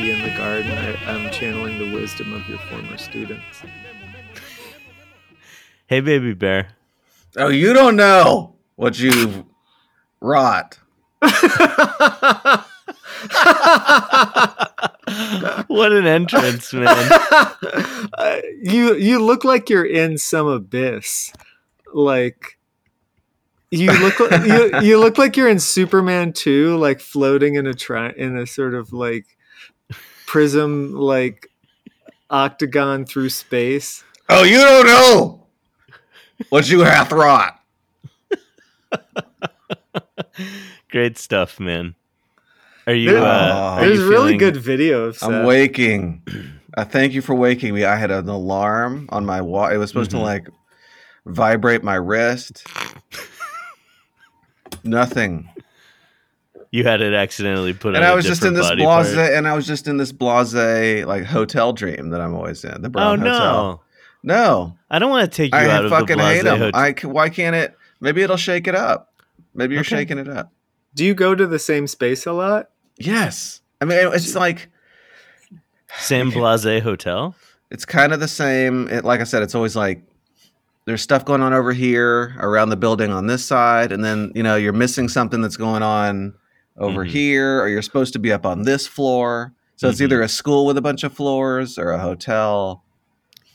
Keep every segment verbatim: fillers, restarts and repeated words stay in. Rilke in the garden. I, I'm channeling the wisdom of your former students. Hey, baby bear. Oh, you don't know what you wrought. What an entrance, man. uh, you you look like you're in some abyss. Like you look like, you, you look like you're in Superman two, like floating in a tri- in a sort of like prism, like octagon through space. Oh, you don't know what you hath wrought. Great stuff, man. Are you? There, uh, are there's you feeling... really good video of Seth. I'm waking. Uh, thank you for waking me. I had an alarm on my wall. It was supposed mm-hmm. to like vibrate my wrist. Nothing. You had it accidentally put. And on I was a just in this blase, part. and I was just in this blase like hotel dream that I'm always in. The Brown oh, Hotel. No, no. I don't want to take you I out of fucking the blase hate them. Hotel. I why can't it? Maybe it'll shake it up. Maybe you're okay. shaking it up. Do you go to the same space a lot? Yes. I mean, it's like... Same Blasé Hotel? It's kind of the same. It, like I said, it's always like, there's stuff going on over here, around the building on this side, and then, you know, you're missing something that's going on over mm-hmm. here, or you're supposed to be up on this floor. So mm-hmm. it's either a school with a bunch of floors, or a hotel.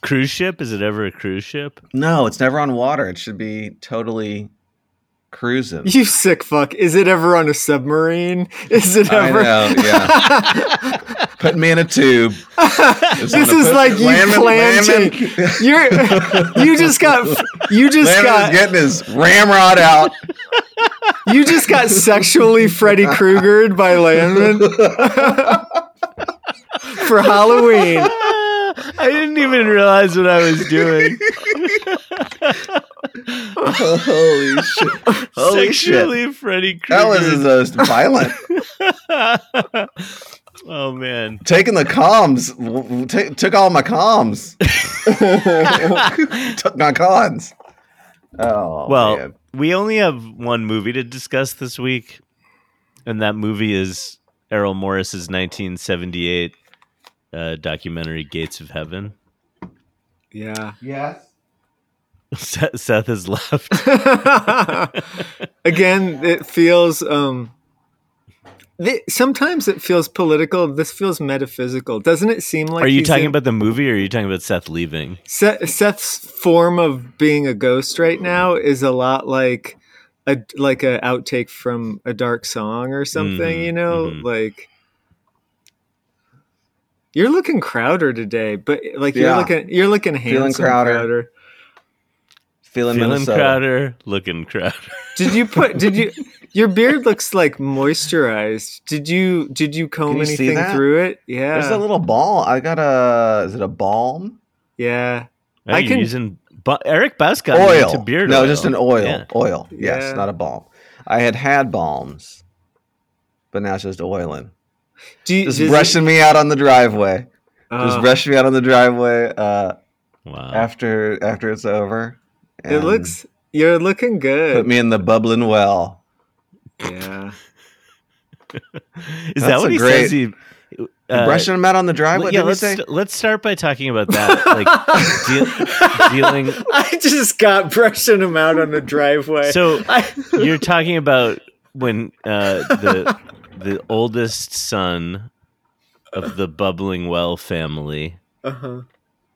Cruise ship? Is it ever a cruise ship? No, it's never on water. It should be totally... cruising. You sick fuck. Is it ever on a submarine? Is it ever? I know, yeah. Put me in a tube. This is like you Landman, planned Landman. to. You're, you just got. You just Landman's got. Getting his ramrod out. You just got sexually Freddy Kruegered by Landman for Halloween. I didn't even realize what I was doing. Holy shit. Holy Sexually shit. Freddy Krueger. That was his most violent. Oh, man. Taking the comms. T- took all my comms. Took my cons. Oh, well, man. We only have one movie to discuss this week, and that movie is Errol Morris's nineteen seventy-eight uh, documentary, Gates of Heaven. Yeah. Yes. Seth has left. Again, it feels um th- sometimes it feels political. This feels metaphysical. Doesn't it seem like Are you talking in- about the movie or are you talking about Seth leaving? Seth, Seth's form of being a ghost right now is a lot like a like a outtake from a dark song or something, mm, you know? Mm-hmm. Like you're looking Crowder today, but like yeah. you're looking you're looking handsome Crowder. Crowder. Feeling, Feeling Crowder, looking Crowder. Did you put? Did you? Your beard looks like moisturized. Did you? Did you comb you anything through it? Yeah. There's a little ball. I got a. Is it a balm? Yeah. Are I you can using ba- Eric Bass got oil to beard no, oil. No, just an oil. Yeah. Oil. Yes, yeah. Not a balm. I had had balms, but now it's just oiling. Do you, just brushing it... me out on the driveway. Uh, just brushing me out on the driveway. Uh, wow. After after it's over. It looks, you're looking good. Put me in the bubbling well. Yeah. Is That's that what he great, says? He, uh, brushing him out on the driveway? Yeah, let's, st- let's start by talking about that. Like de- dealing. I just got brushing him out on the driveway. So I... you're talking about when uh, the the oldest son of the Bubbling Well family uh-huh.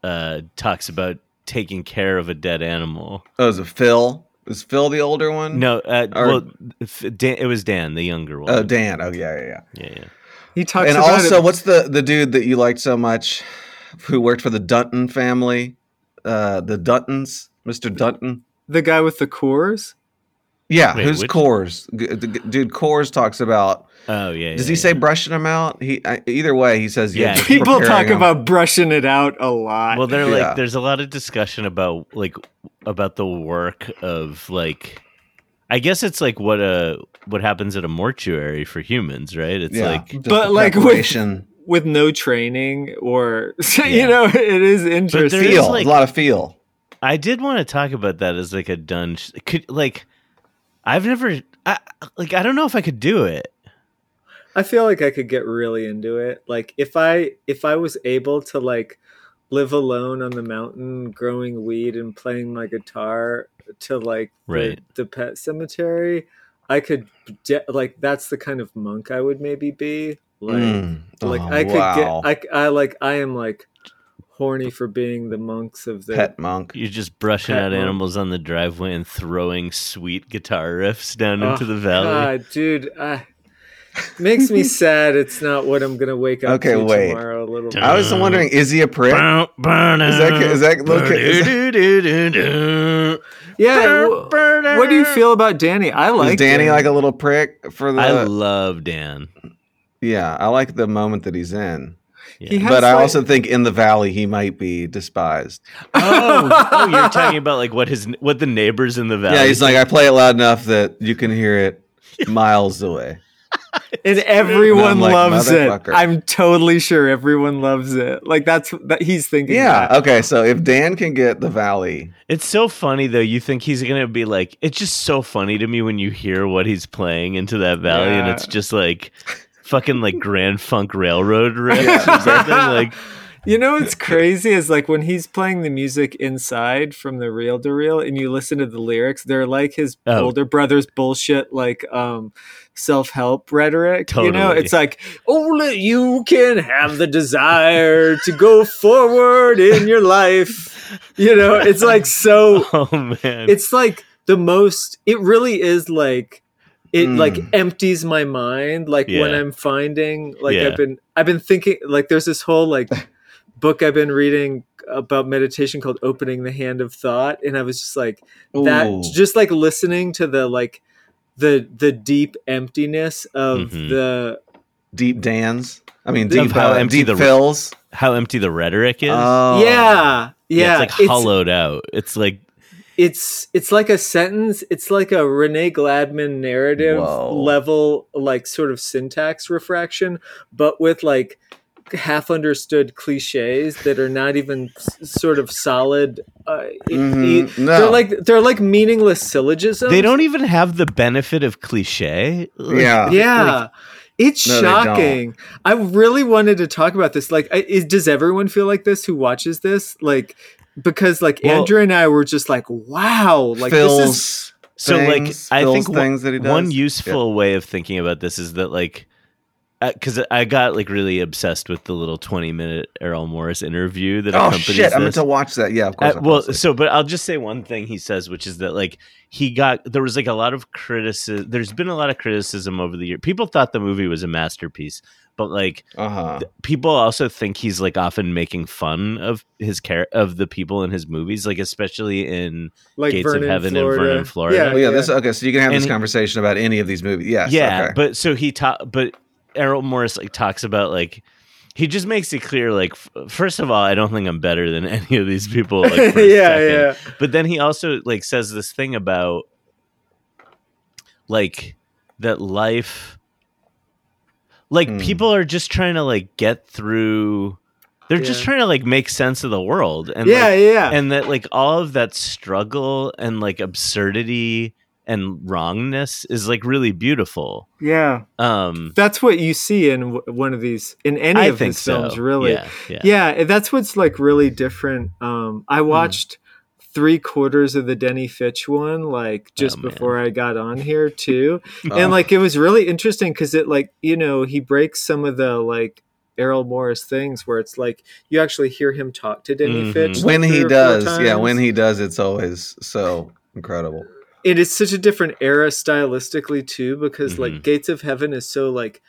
uh, talks about taking care of a dead animal. Oh, is it Phil? Is Phil the older one? No, uh, or, well, Dan, it was Dan, the younger one. Oh, Dan. Oh, yeah, yeah, yeah. Yeah, yeah. He talks and about also, it. What's the, the dude that you liked so much who worked for the Dunton family? Uh, the Duntons? Mister Dunton? The guy with the Coors? Yeah, Wait, who's which? Coors? Dude, Coors talks about... Oh, yeah. Does yeah, he yeah. say brushing them out? He I, Either way, he says, yeah. yeah. People talk him. about brushing it out a lot. Well, they're yeah. like, there's a lot of discussion about, like, about the work of, like, I guess it's like what a, what happens at a mortuary for humans, right? It's yeah, like, but like with, with no training or, yeah. you know, it is interesting. Feel, is like, a lot of feel. I did want to talk about that as like a dungeon. Could, like, I've never, I, like, I don't know if I could do it. I feel like I could get really into it. Like if I if I was able to like live alone on the mountain, growing weed and playing my guitar to like right. the, the pet cemetery, I could de- like that's the kind of monk I would maybe be. Like, mm. like oh, I could wow. get I I like I am like horny for being the monks of the pet monk. You're just brushing pet out monk. Animals on the driveway and throwing sweet guitar riffs down oh, into the valley. God, dude, I makes me sad. It's not what I'm gonna wake up okay, to wait. tomorrow. A little. Bit. I was wondering, is he a prick? Is that is that look? Yeah. What, what do you feel about Danny? I like. Is Danny Dan. like a little prick for the? I love Dan. Yeah, I like the moment that he's in. Yeah. But I like, also think in the valley he might be despised. Oh, oh, you're talking about like what his what the neighbors in the valley. Yeah, he's like, I play it loud enough that you can hear it miles away, and everyone and like, loves it. I'm totally sure everyone loves it. Like that's that he's thinking. Yeah. That. Okay. So if Dan can get the valley, it's so funny though. You think he's gonna be like? It's just so funny to me when you hear what he's playing into that valley, yeah. and it's just like. Fucking like Grand Funk Railroad riffs yeah. or something like. You know what's crazy is like when he's playing the music inside from the reel to reel, and you listen to the lyrics, they're like his oh. older brother's bullshit, like um, self help rhetoric. Totally. You know, it's like only you can have the desire to go forward in your life. You know, it's like so. Oh man, it's like the most. It really is like. It mm. like empties my mind. Like yeah. when I'm finding, like yeah. I've been, I've been thinking. Like there's this whole like book I've been reading about meditation called "Opening the Hand of Thought," and I was just like that. Ooh. Just like listening to the like the the deep emptiness of mm-hmm. the deep Dan's. I mean, deep, how uh, empty deep the fills. How empty the rhetoric is. Oh. Yeah, yeah, yeah. It's like it's, hollowed out. It's like. It's it's like a sentence. It's like a Renee Gladman narrative Whoa. level, like sort of syntax refraction, but with like half understood cliches that are not even s- sort of solid. Uh, mm-hmm. e- no. They're like they're like meaningless syllogisms. They don't even have the benefit of cliche. Like, yeah, yeah. Like, it's no, shocking. I really wanted to talk about this. Like, I, is, does everyone feel like this who watches this? Like. Because like well, Andrew and I were just like, wow, like fills this is so things, like I think one, that he does. one useful yeah. way of thinking about this is that like because I got like really obsessed with the little twenty minute Errol Morris interview that oh shit this. I'm going to watch that yeah of course uh, well so but I'll just say one thing he says, which is that like he got there was like a lot of criticism there's been a lot of criticism over the year. People thought the movie was a masterpiece. But like, uh-huh. th- people also think he's like often making fun of his care of the people in his movies, like especially in like Gates Vernon, of Heaven Florida. and Vernon, Florida. Yeah, well, yeah, yeah. This, okay, so you can have and this he, conversation about any of these movies. Yes, yeah, okay. But so he ta- but Errol Morris like talks about like he just makes it clear like f- first of all, I don't think I'm better than any of these people. Like, for a yeah, second. yeah. But then he also like says this thing about like that life. Like mm. people are just trying to like get through. They're yeah. just trying to like make sense of the world, and yeah, like, yeah, and that like all of that struggle and like absurdity and wrongness is like really beautiful. Yeah, um, that's what you see in one of these in any I of these films, so. really. Yeah, yeah. yeah, that's what's like really different. Um, I watched. Mm. Three quarters of the Denny Fitch one, like just oh, before I got on here too. oh. And like, it was really interesting because it like, you know, he breaks some of the like Errol Morris things where it's like, you actually hear him talk to Denny mm-hmm. Fitch. When like, he does. Yeah. When he does, it's always so incredible. It is such a different era stylistically too, because mm-hmm. like Gates of Heaven is so like,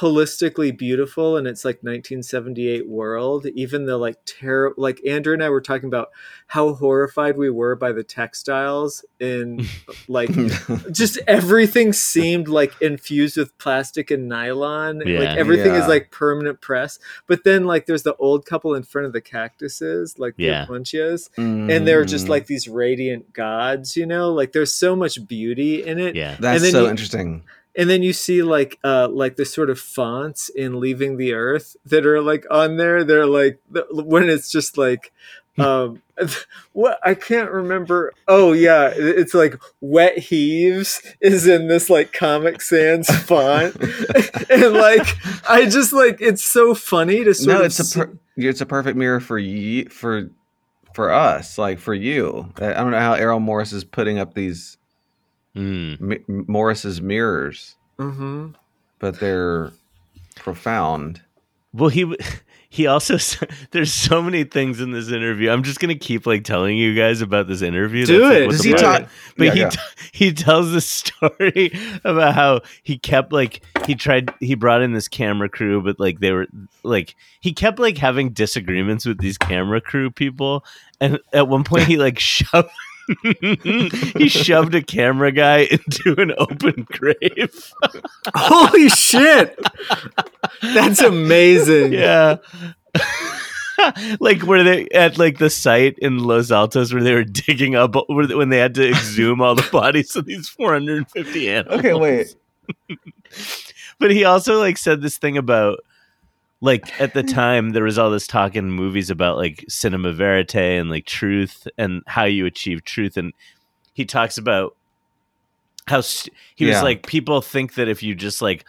holistically beautiful, and it's like nineteen seventy-eight world, even though like terror like Andrew and I were talking about how horrified we were by the textiles in like just everything seemed like infused with plastic and nylon yeah. like everything yeah. is like permanent press, but then like there's the old couple in front of the cactuses like yeah. the punchias mm. and they're just like these radiant gods, you know, like there's so much beauty in it. Yeah, that's so you, interesting. And then you see like uh, like the sort of fonts in Leaving the Earth that are like on there. They're like when it's just like Um, what I can't remember. Oh yeah, it's like Wet Heaves is in this like Comic Sans font, and like I just like it's so funny to sort no, of. It's a per- it's a perfect mirror for ye- for for us, like for you. I don't know how Errol Morris is putting up these mm. M- Morris's mirrors, mm-hmm. but they're profound. Well, he. W- He also, there's so many things in this interview. I'm just going to keep like telling you guys about this interview. Do That's, it. Like, Does he talk? But yeah, he, yeah. T- he tells this story about how he kept like, he tried, he brought in this camera crew, but like they were like, he kept like having disagreements with these camera crew people. And at one point he like shoved, he shoved a camera guy into an open grave. Holy shit. That's amazing. Yeah. Like where they at like the site in Los Altos where they were digging up where, when they had to exhume all the bodies of these four hundred fifty animals. Okay, wait. But he also like said this thing about like at the time there was all this talk in movies about like cinema verite and like truth and how you achieve truth. And he talks about how st- he yeah. was like, people think that if you just like,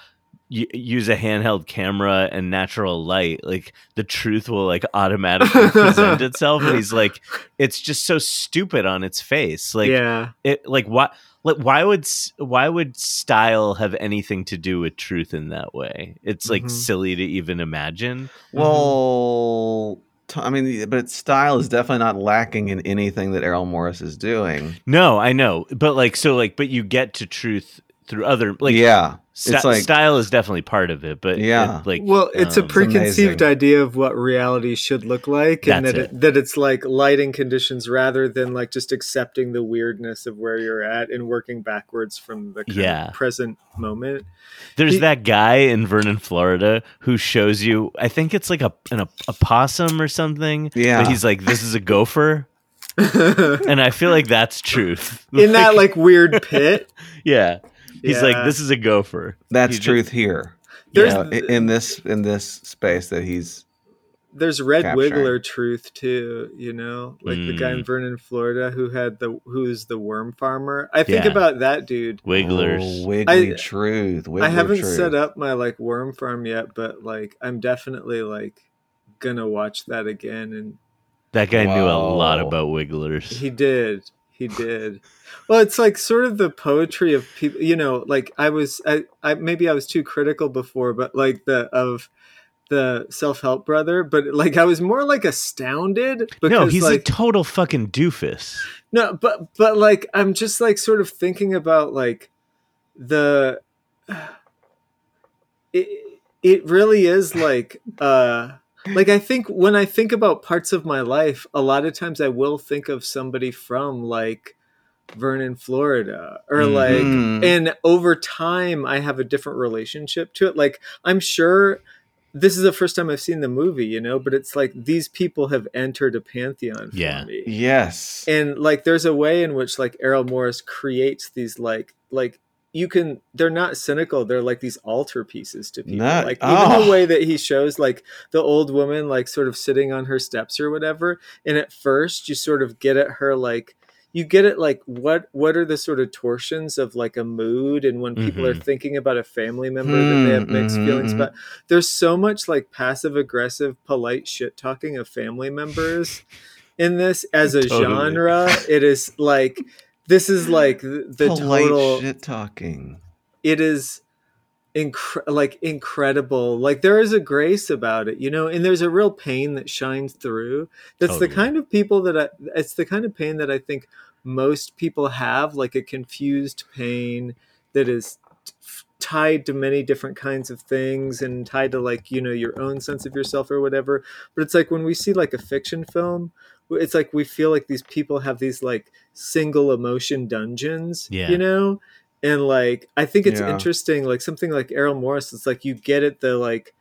use a handheld camera and natural light, like the truth will like automatically present itself. And he's like, it's just so stupid on its face. Like, yeah. it, like why, like why would, why would style have anything to do with truth in that way? It's like mm-hmm. silly to even imagine. Well, t- I mean, but style is definitely not lacking in anything that Errol Morris is doing. No, I know. But like, so like, but you get to truth through other, like, yeah. St- it's like, style is definitely part of it, but yeah, it, like well, it's um, a preconceived it's idea of what reality should look like, and That's that it. It, that it's like lighting conditions rather than like just accepting the weirdness of where you're at and working backwards from the yeah. present moment. There's he, that guy in Vernon, Florida, who shows you. I think it's like a an, a, a possum or something. Yeah, but he's like, this is a gopher. And I feel like that's truth. In like, that like weird pit. Yeah. He's yeah. like, this is a gopher. That's he's truth just, here. There's you know, th- in this in this space that he's there's Red capturing. Wiggler truth too, you know, like mm. the guy in Vernon, Florida, who had the who's the worm farmer. I think yeah. about that dude. Wigglers, oh, wiggly I, truth. Wiggler I haven't truth. set up my like worm farm yet, but like I'm definitely like gonna watch that again. And that guy Whoa. knew a lot about wigglers. He did. He did. Well, it's like sort of the poetry of people, you know, like I was, I, I maybe I was too critical before, but like the, of the self-help brother, but like, I was more like astounded. Because, no, he's like, a total fucking doofus. No, but, but like, I'm just like sort of thinking about like the, it, it really is like, uh, like, I think when I think about parts of my life, a lot of times I will think of somebody from like Vernon, Florida, or like, mm. and over time I have a different relationship to it. Like, I'm sure this is the first time I've seen the movie, you know, but it's like these people have entered a pantheon for yeah. me. Yes. And like, there's a way in which like Errol Morris creates these like, like, you can, they're not cynical. They're like these altar pieces to people. Not, like even oh. the way that he shows like the old woman, like sort of sitting on her steps or whatever. And at first you sort of get at her, like you get at like, what, what are the sort of torsions of like a mood? And when mm-hmm. people are thinking about a family member mm, that they have mixed mm-hmm, feelings about, there's so much like passive aggressive, polite shit talking of family members in this as a totally. genre. It is like, this is like the Polite total shit talking. It is incre- like incredible. Like there is a grace about it, you know, and there's a real pain that shines through. That's totally. the kind of people that I, it's the kind of pain that I think most people have, like a confused pain that is f- tied to many different kinds of things and tied to like, you know, your own sense of yourself or whatever. But it's like when we see like a fiction film, it's like we feel like these people have these like single emotion dungeons, yeah. you know? And like, I think it's yeah. interesting, like something like Errol Morris, it's like you get at the like,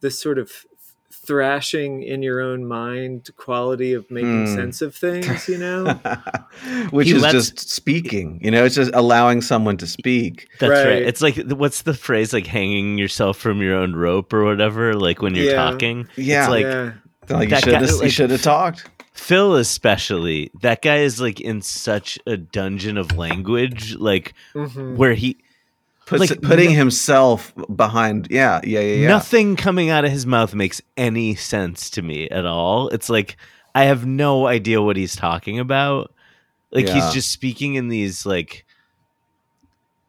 the sort of thrashing in your own mind quality of making mm. sense of things, you know? Which he is lets... just speaking, you know? It's just allowing someone to speak. That's right. right. It's like, what's the phrase, like hanging yourself from your own rope or whatever, like when you're yeah. talking? Yeah. It's like, yeah. like you should have like, talked. Phil especially, that guy is like in such a dungeon of language, like mm-hmm. where he puts like, putting no, himself behind. Yeah, yeah, yeah, yeah. Nothing coming out of his mouth makes any sense to me at all. It's like I have no idea what he's talking about. Like yeah. he's just speaking in these like,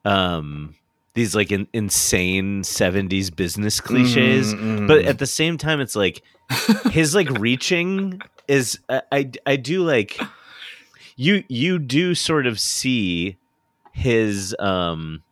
um, these like in, insane seventies business cliches, mm-hmm. but at the same time, it's like his like reaching. Is uh, I I do like you you do sort of see his um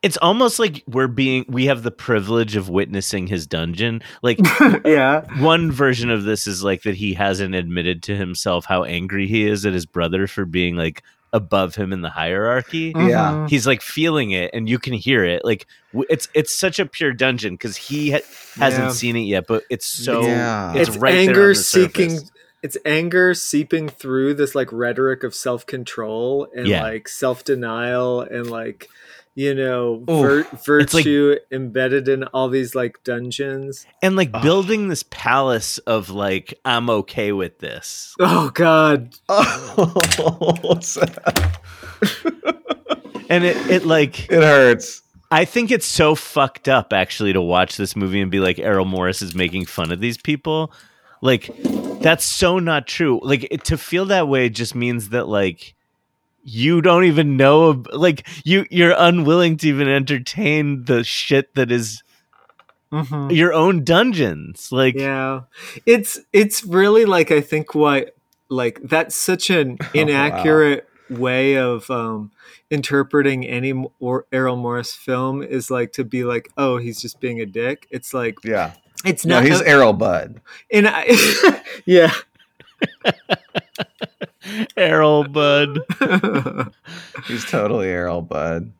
it's almost like we're being we have the privilege of witnessing his dungeon, like yeah one version of this is like that he hasn't admitted to himself how angry he is at his brother for being like above him in the hierarchy. Yeah, mm-hmm. he's like feeling it and you can hear it, like w- it's it's such a pure dungeon because he ha- hasn't yeah. seen it yet, but it's so yeah. it's, it's right anger there on the seeking surface. It's anger seeping through this like rhetoric of self-control and yeah. like self-denial and like, you know, vir- virtue like, embedded in all these like dungeons and like oh. building this palace of like, I'm okay with this. Oh God. Oh. And it, it like, it hurts. I think it's so fucked up actually to watch this movie and be like, Errol Morris is making fun of these people. Like that's so not true. Like it, to feel that way just means that like, you don't even know, like you you're unwilling to even entertain the shit that is mm-hmm. your own dungeons. Like yeah, it's it's really like I think what like that's such an inaccurate oh, wow. way of um interpreting any or Errol Morris film is like to be like, oh, he's just being a dick. It's like yeah, it's not. No, he's Errol Bud. And I, yeah. Errol Bud. He's totally Errol Bud.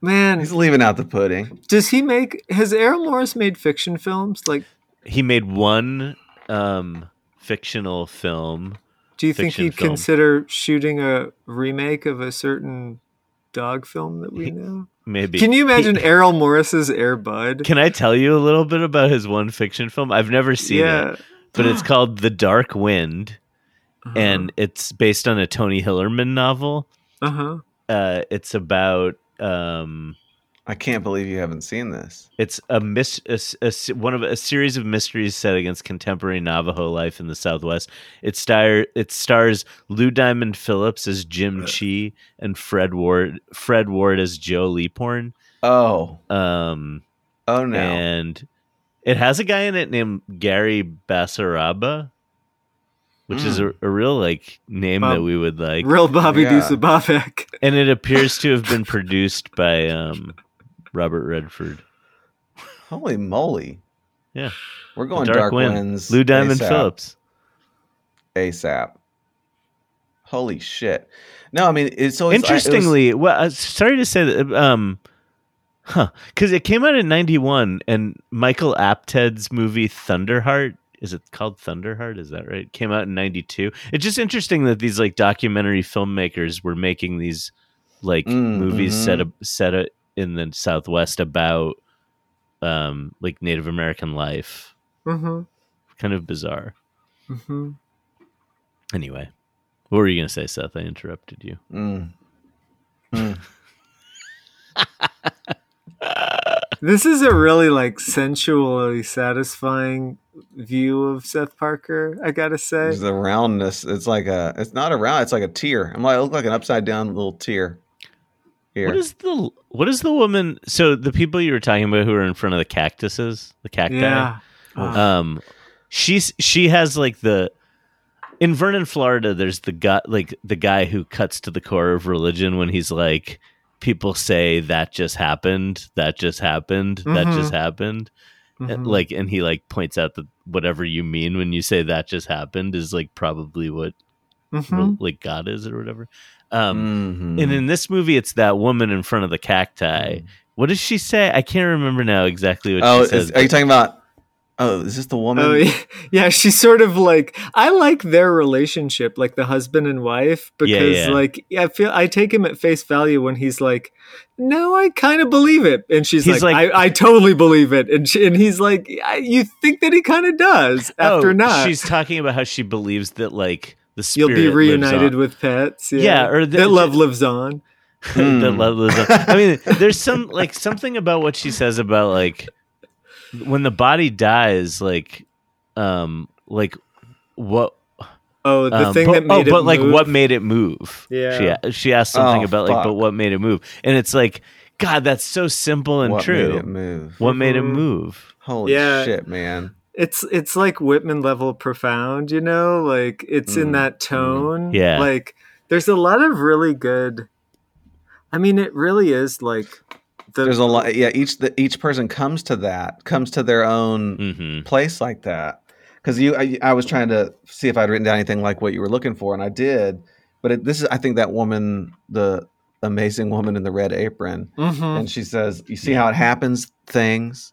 Man. He's leaving out the pudding. Does he make... Has Errol Morris made fiction films? Like he made one um, fictional film. Do you think he'd film. consider shooting a remake of a certain dog film that we he, know? Maybe. Can you imagine he, Errol Morris's Air Bud? Can I tell you a little bit about his one fiction film? I've never seen yeah. it. But it's called The Dark Wind. Uh-huh. And it's based on a Tony Hillerman novel. Uh-huh. Uh, it's about... Um, I can't believe you haven't seen this. It's a, mis- a, a one of a series of mysteries set against contemporary Navajo life in the Southwest. It, star- it stars Lou Diamond Phillips as Jim Chee and Fred Ward Fred Ward as Joe Leaphorn. Oh. Um, oh, no. And it has a guy in it named Gary Basaraba. Which mm. is a, a real like name Bob, that we would like. Real Bobby yeah. Dusabovic. And it appears to have been produced by um, Robert Redford. Holy moly. Yeah. We're going the Dark, dark wind. Winds. Lou Diamond ASAP. Phillips. A S A P. Holy shit. No, I mean, it's so interestingly, I, it was... well, sorry to say that. Um, huh. Because it came out in ninety-one and Michael Apted's movie Thunderheart. Is it called Thunderheart? Is that right? Came out in ninety-two. It's just interesting that these like documentary filmmakers were making these like mm, movies mm-hmm. set up set up in the Southwest about um, like Native American life. Mm-hmm. Kind of bizarre. Mm-hmm. Anyway, what were you going to say, Seth? I interrupted you. Mm. Mm. This is a really like sensually satisfying view of Seth Parker, I gotta say. There's the roundness. It's like a it's not a round, it's like a tear. I'm like I look like an upside down little tear. Here. What is the what is the woman so the people you were talking about who are in front of the cactuses, the cacti? Yeah. Um oh. she's she has like the in Vernon, Florida, there's the guy like the guy who cuts to the core of religion when he's like people say that just happened, that just happened, mm-hmm. that just happened. Mm-hmm. And, like, and he like points out that whatever you mean when you say that just happened is like probably what mm-hmm. like God is or whatever. Um, mm-hmm. And in this movie, it's that woman in front of the cacti. Mm-hmm. What does she say? I can't remember now exactly what oh, she says. Are you talking about Oh, is this the woman? Oh, yeah. yeah, she's sort of like, I like their relationship, like the husband and wife, because yeah, yeah. like I feel I take him at face value when he's like, no, I kind of believe it. And she's like, like, I, I totally believe it. And she, and he's like, you think that he kind of does after oh, not. She's talking about how she believes that like the spirit you'll be reunited with pets. Yeah. yeah or the, that love lives on. that love lives on. I mean, there's some like something about what she says about like, when the body dies, like, um, like what? Oh, the um, thing but, that made oh, it move. Oh, but like move? What made it move? Yeah. She, she asked something oh, about fuck. like, but what made it move? And it's like, God, that's so simple and what true. What made it move? What mm-hmm. made it move? Holy yeah. shit, man. It's, it's like Whitman level profound, you know, like it's mm. in that tone. Mm. Yeah. Like there's a lot of really good, I mean, it really is like, The, There's a lot, yeah. Each the, each person comes to that, comes to their own mm-hmm. place like that. Because you, I, I was trying to see if I'd written down anything like what you were looking for, and I did. But it, this is, I think, that woman, the amazing woman in the red apron, mm-hmm. and she says, "You see yeah. how it happens, things."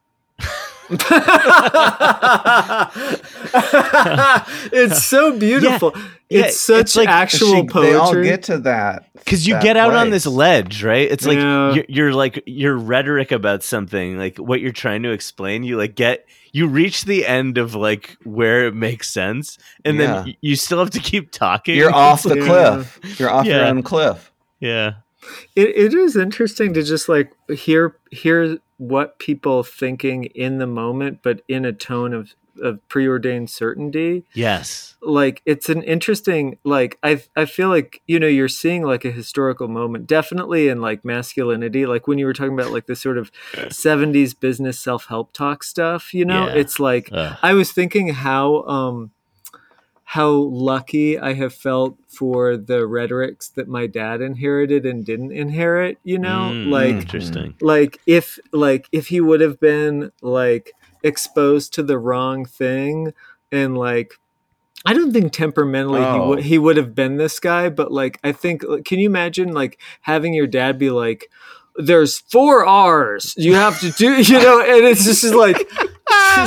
It's so beautiful. Yeah. Yeah, it's such it's like actual she, poetry. They all get to that because you that get out place. on this ledge, right? It's like yeah. you're, you're like your rhetoric about something, like what you're trying to explain. You like get you reach the end of like where it makes sense, and yeah. then you still have to keep talking. You're off the yeah. cliff. You're off yeah. your own cliff. Yeah, it it is interesting to just like hear hear what people thinking in the moment, but in a tone of. of preordained certainty. Yes. Like it's an interesting, like I I feel like, you know, you're seeing like a historical moment, definitely in like masculinity, like when you were talking about like this sort of seventies business self-help talk stuff, you know, yeah. it's like, Ugh. I was thinking how, um, how lucky I have felt for the rhetorics that my dad inherited and didn't inherit, you know, mm, like, interesting. like if, like if he would have been like, exposed to the wrong thing and like I don't think temperamentally oh. he would he would have been this guy, but like I think, can you imagine like having your dad be like, there's four R's you have to do, you know, and it's just like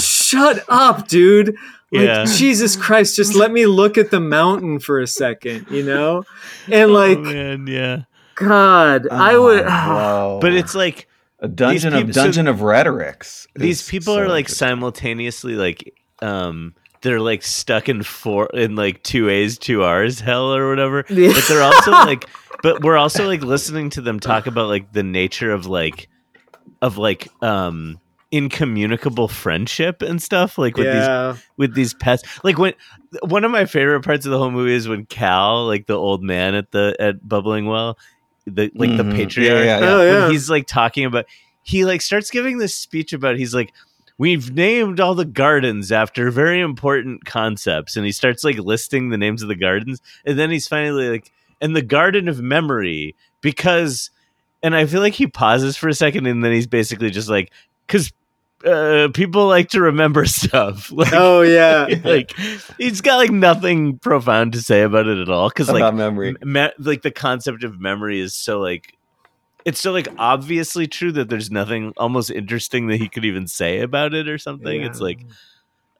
shut up, dude. Like, yeah. Jesus Christ, just let me look at the mountain for a second, you know? And like oh, man, yeah. God, oh, I would wow. But it's like A dungeon people, of dungeon so, of rhetorics. These people so are like simultaneously like um they're like stuck in four in like two A's, two R's hell or whatever. Yeah. But they're also like but we're also like listening to them talk about like the nature of like of like um incommunicable friendship and stuff like with yeah. these with these pets. Like when one of my favorite parts of the whole movie is when Cal, like the old man at the at Bubbling Well, the like mm-hmm. the patriarch yeah, yeah, yeah. Oh, yeah. When he's like talking about he like starts giving this speech about he's like we've named all the gardens after very important concepts, and he starts like listing the names of the gardens, and then he's finally like, and the garden of memory, because, and I feel like he pauses for a second and then he's basically just like, because Uh, people like to remember stuff. Like, oh yeah, like he's got like nothing profound to say about it at all. Because like memory, me- like the concept of memory is so like it's so like obviously true that there's nothing almost interesting that he could even say about it or something. Yeah. It's like,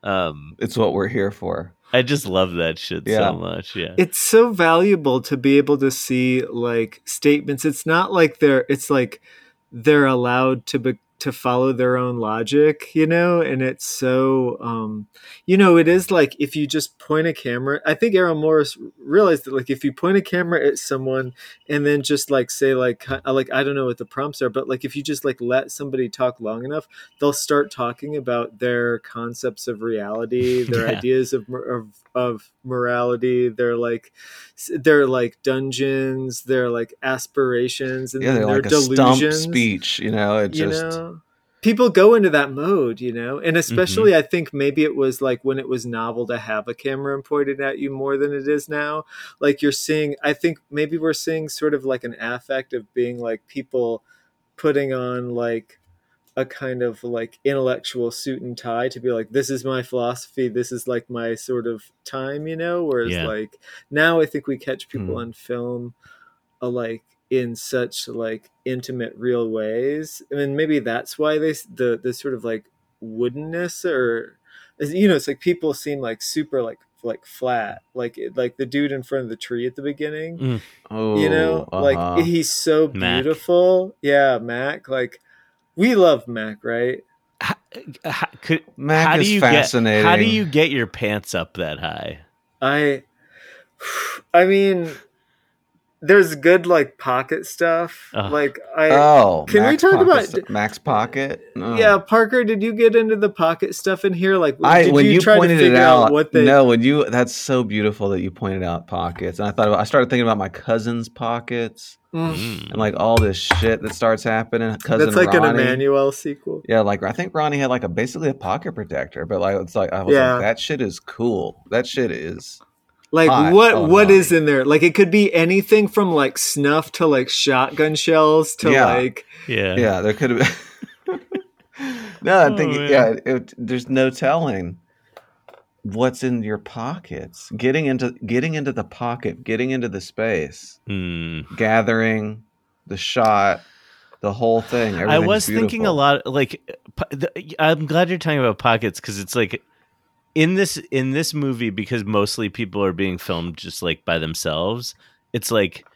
um, it's what we're here for. I just love that shit yeah. so much. Yeah, it's so valuable to be able to see like statements. It's not like they're. It's like they're allowed to be. to follow their own logic, you know, and it's so, um, you know, it is like if you just point a camera, I think Errol Morris realized that like if you point a camera at someone and then just like say like, like, I don't know what the prompts are, but like if you just like let somebody talk long enough, they'll start talking about their concepts of reality, their yeah. ideas of, of, of morality, their like, their like dungeons, their like aspirations and yeah, their like delusions. Stump speech, you know, it you just... Know? People go into that mode, you know, and especially mm-hmm. I think maybe it was like when it was novel to have a camera pointed at you more than it is now. Like you're seeing, I think maybe we're seeing sort of like an affect of being like people putting on like a kind of like intellectual suit and tie to be like, this is my philosophy. This is like my sort of time, you know, whereas yeah. like now I think we catch people mm-hmm. on film alike. In such like intimate, real ways. I mean, maybe that's why they the the sort of like woodenness or you know, it's like people seem like super like like flat, like like the dude in front of the tree at the beginning. Mm. Oh, you know, uh-huh. like he's so beautiful. Mac. Yeah, Mac. Like we love Mac, right? How, how, could, Mac how is do you fascinating. Get, how do you get your pants up that high? I, I mean, there's good like pocket stuff. Oh. Like I oh, can Max we talk about stu- Max Pocket? Oh. Yeah, Parker, did you get into the pocket stuff in here? Like, I, did when you, you try pointed to figure it out, out what they? No, when you that's so beautiful that you pointed out pockets, and I thought I started thinking about my cousin's pockets. Mm. And like all this shit that starts happening. Cousin That's like Ronnie. An Emmanuel sequel. Yeah, like I think Ronnie had like a basically a pocket protector, but like it's like I was yeah. like, that shit is cool. That shit is like hot. what what night. Is in there? Like it could be anything from like snuff to like shotgun shells to yeah. like yeah yeah there could have been no I think oh, yeah it, it, there's no telling what's in your pockets. Getting into getting into the pocket, getting into the space, mm. gathering the shot, the whole thing. I was beautiful. Thinking a lot like the, I'm glad you're talking about pockets because it's like in this in this movie because mostly people are being filmed just like by themselves. It's like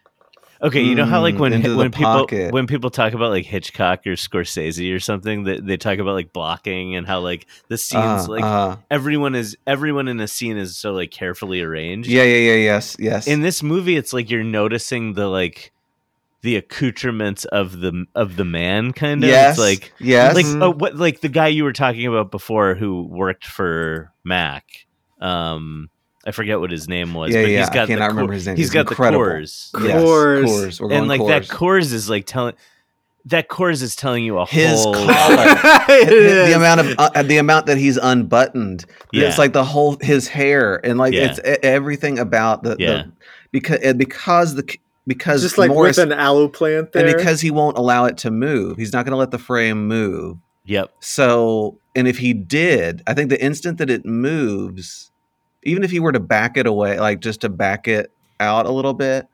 okay, you know how like when when people pocket. when people talk about like Hitchcock or Scorsese or something, that they, they talk about like blocking and how like the scenes uh, like uh, everyone is everyone in a scene is so like carefully arranged. Yeah, yeah, yeah, yes, yes. In this movie, it's like you're noticing the like the accoutrements of the of the man, kind of. Yes, it's like yes, like oh, what like the guy you were talking about before who worked for Mac. Um, I forget what his name was, yeah, but yeah. he's got I cannot the remember his name. He's, he's got incredible. the Coors. Coors. Yes. Coors. And like Coors. that Coors is like telling that Coors is telling you a his whole collar. the, the amount of uh, the amount that he's unbuttoned. Yeah. It's like the whole his hair and like yeah. it's everything about the, yeah. the because because the because just like Morris, with an aloe plant there. And because he won't allow it to move. He's not going to let the frame move. Yep. So, and if he did, I think the instant that it moves, even if you were to back it away, like just to back it out a little bit,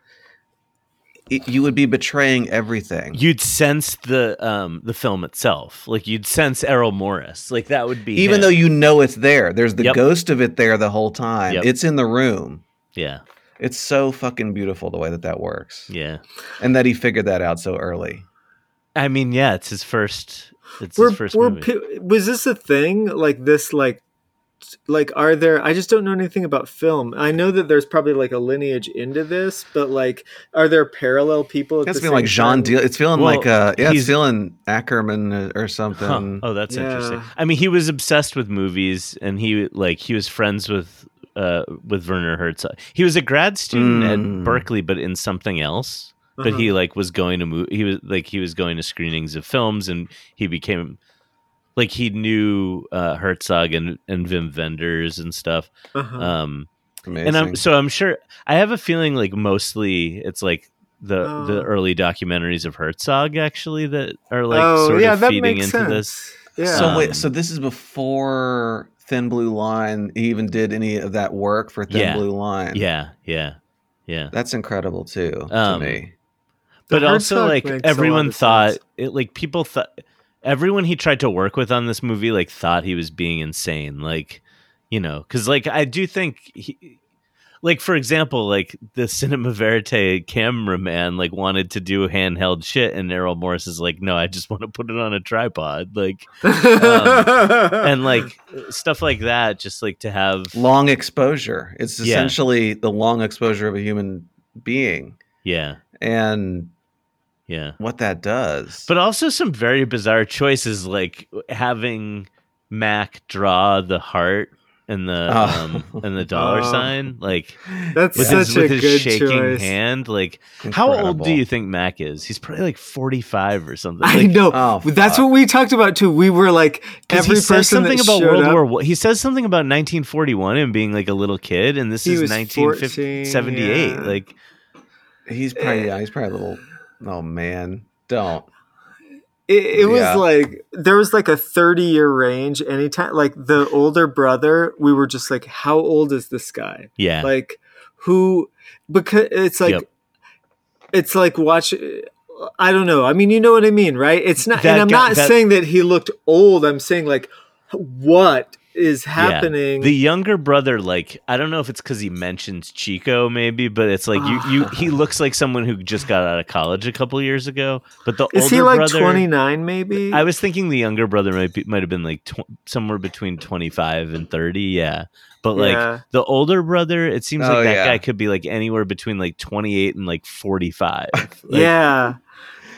it, you would be betraying everything. You'd sense the um, the film itself. Like you'd sense Errol Morris. Like that would be even him. Though you know it's there. There's the yep. ghost of it there the whole time. Yep. It's in the room. Yeah. It's so fucking beautiful the way that that works. Yeah. And that he figured that out so early. I mean, yeah, it's his first. It's we're, his first we're, movie. Was this a thing? Like this, like. Like, are there? I just don't know anything about film. I know that there's probably like a lineage into this, but like, are there parallel people? At it's the feeling same like Jean Dionne. It's feeling well, like uh, yeah, he's it's feeling Ackerman or something. Huh. Oh, that's yeah. interesting. I mean, he was obsessed with movies, and he like he was friends with uh, with Werner Herzog. He was a grad student mm. at Berkeley, but in something else. Uh-huh. But he like was going to move. He was like he was going to screenings of films, and he became. Like he knew uh, Herzog and, and Wim Wenders and stuff. Uh-huh. Um, Amazing. And I'm, so I'm sure I have a feeling like mostly it's like the oh. the early documentaries of Herzog actually that are like oh, sort yeah, of feeding into sense. This. Yeah. So um, wait, so this is before Thin Blue Line. He even did any of that work for Thin yeah, Blue Line. Yeah, yeah, yeah. That's incredible too um, to me. But also, like everyone thought it. Like people thought. Everyone he tried to work with on this movie, like, thought he was being insane. Like, you know, because, like, I do think, he, like, for example, like, the Cinema Verite cameraman, like, wanted to do handheld shit. And Errol Morris is like, no, I just want to put it on a tripod. Like, um, and, like, stuff like that, just, like, to have long exposure. It's essentially yeah. the long exposure of a human being. Yeah. And yeah, what that does, but also some very bizarre choices, like having Mac draw the heart and the oh. um, and the dollar oh. sign, like that's with such his, a with his good shaking choice. Hand. Like, Incredible. How old do you think Mac is? He's probably like forty-five or something. Like, I know. Oh, that's what we talked about too. We were like, every he person says something that about World up, War One. He says something about nineteen forty-one and being like a little kid, and this is nineteen seventy-eight. Yeah. Like, he's probably yeah, he's probably a little. Oh man, don't. It, it yeah. was like there was like a thirty year range. Anytime, like the older brother, we were just like, how old is this guy? Yeah, like who? Because it's like, yep. it's like watch. I don't know. I mean, you know what I mean, right? It's not. That and I'm guy, not that, saying that he looked old. I'm saying like, what is happening. Yeah. The younger brother, like, I don't know if it's because he mentions Chico, maybe, but it's like you, you, he looks like someone who just got out of college a couple years ago. But the is older he like brother, twenty-nine? Maybe I was thinking the younger brother might be, might have been like tw- somewhere between twenty-five and thirty. Yeah, but like yeah. the older brother, it seems oh, like that yeah. guy could be like anywhere between like twenty-eight and like forty-five. Like, yeah.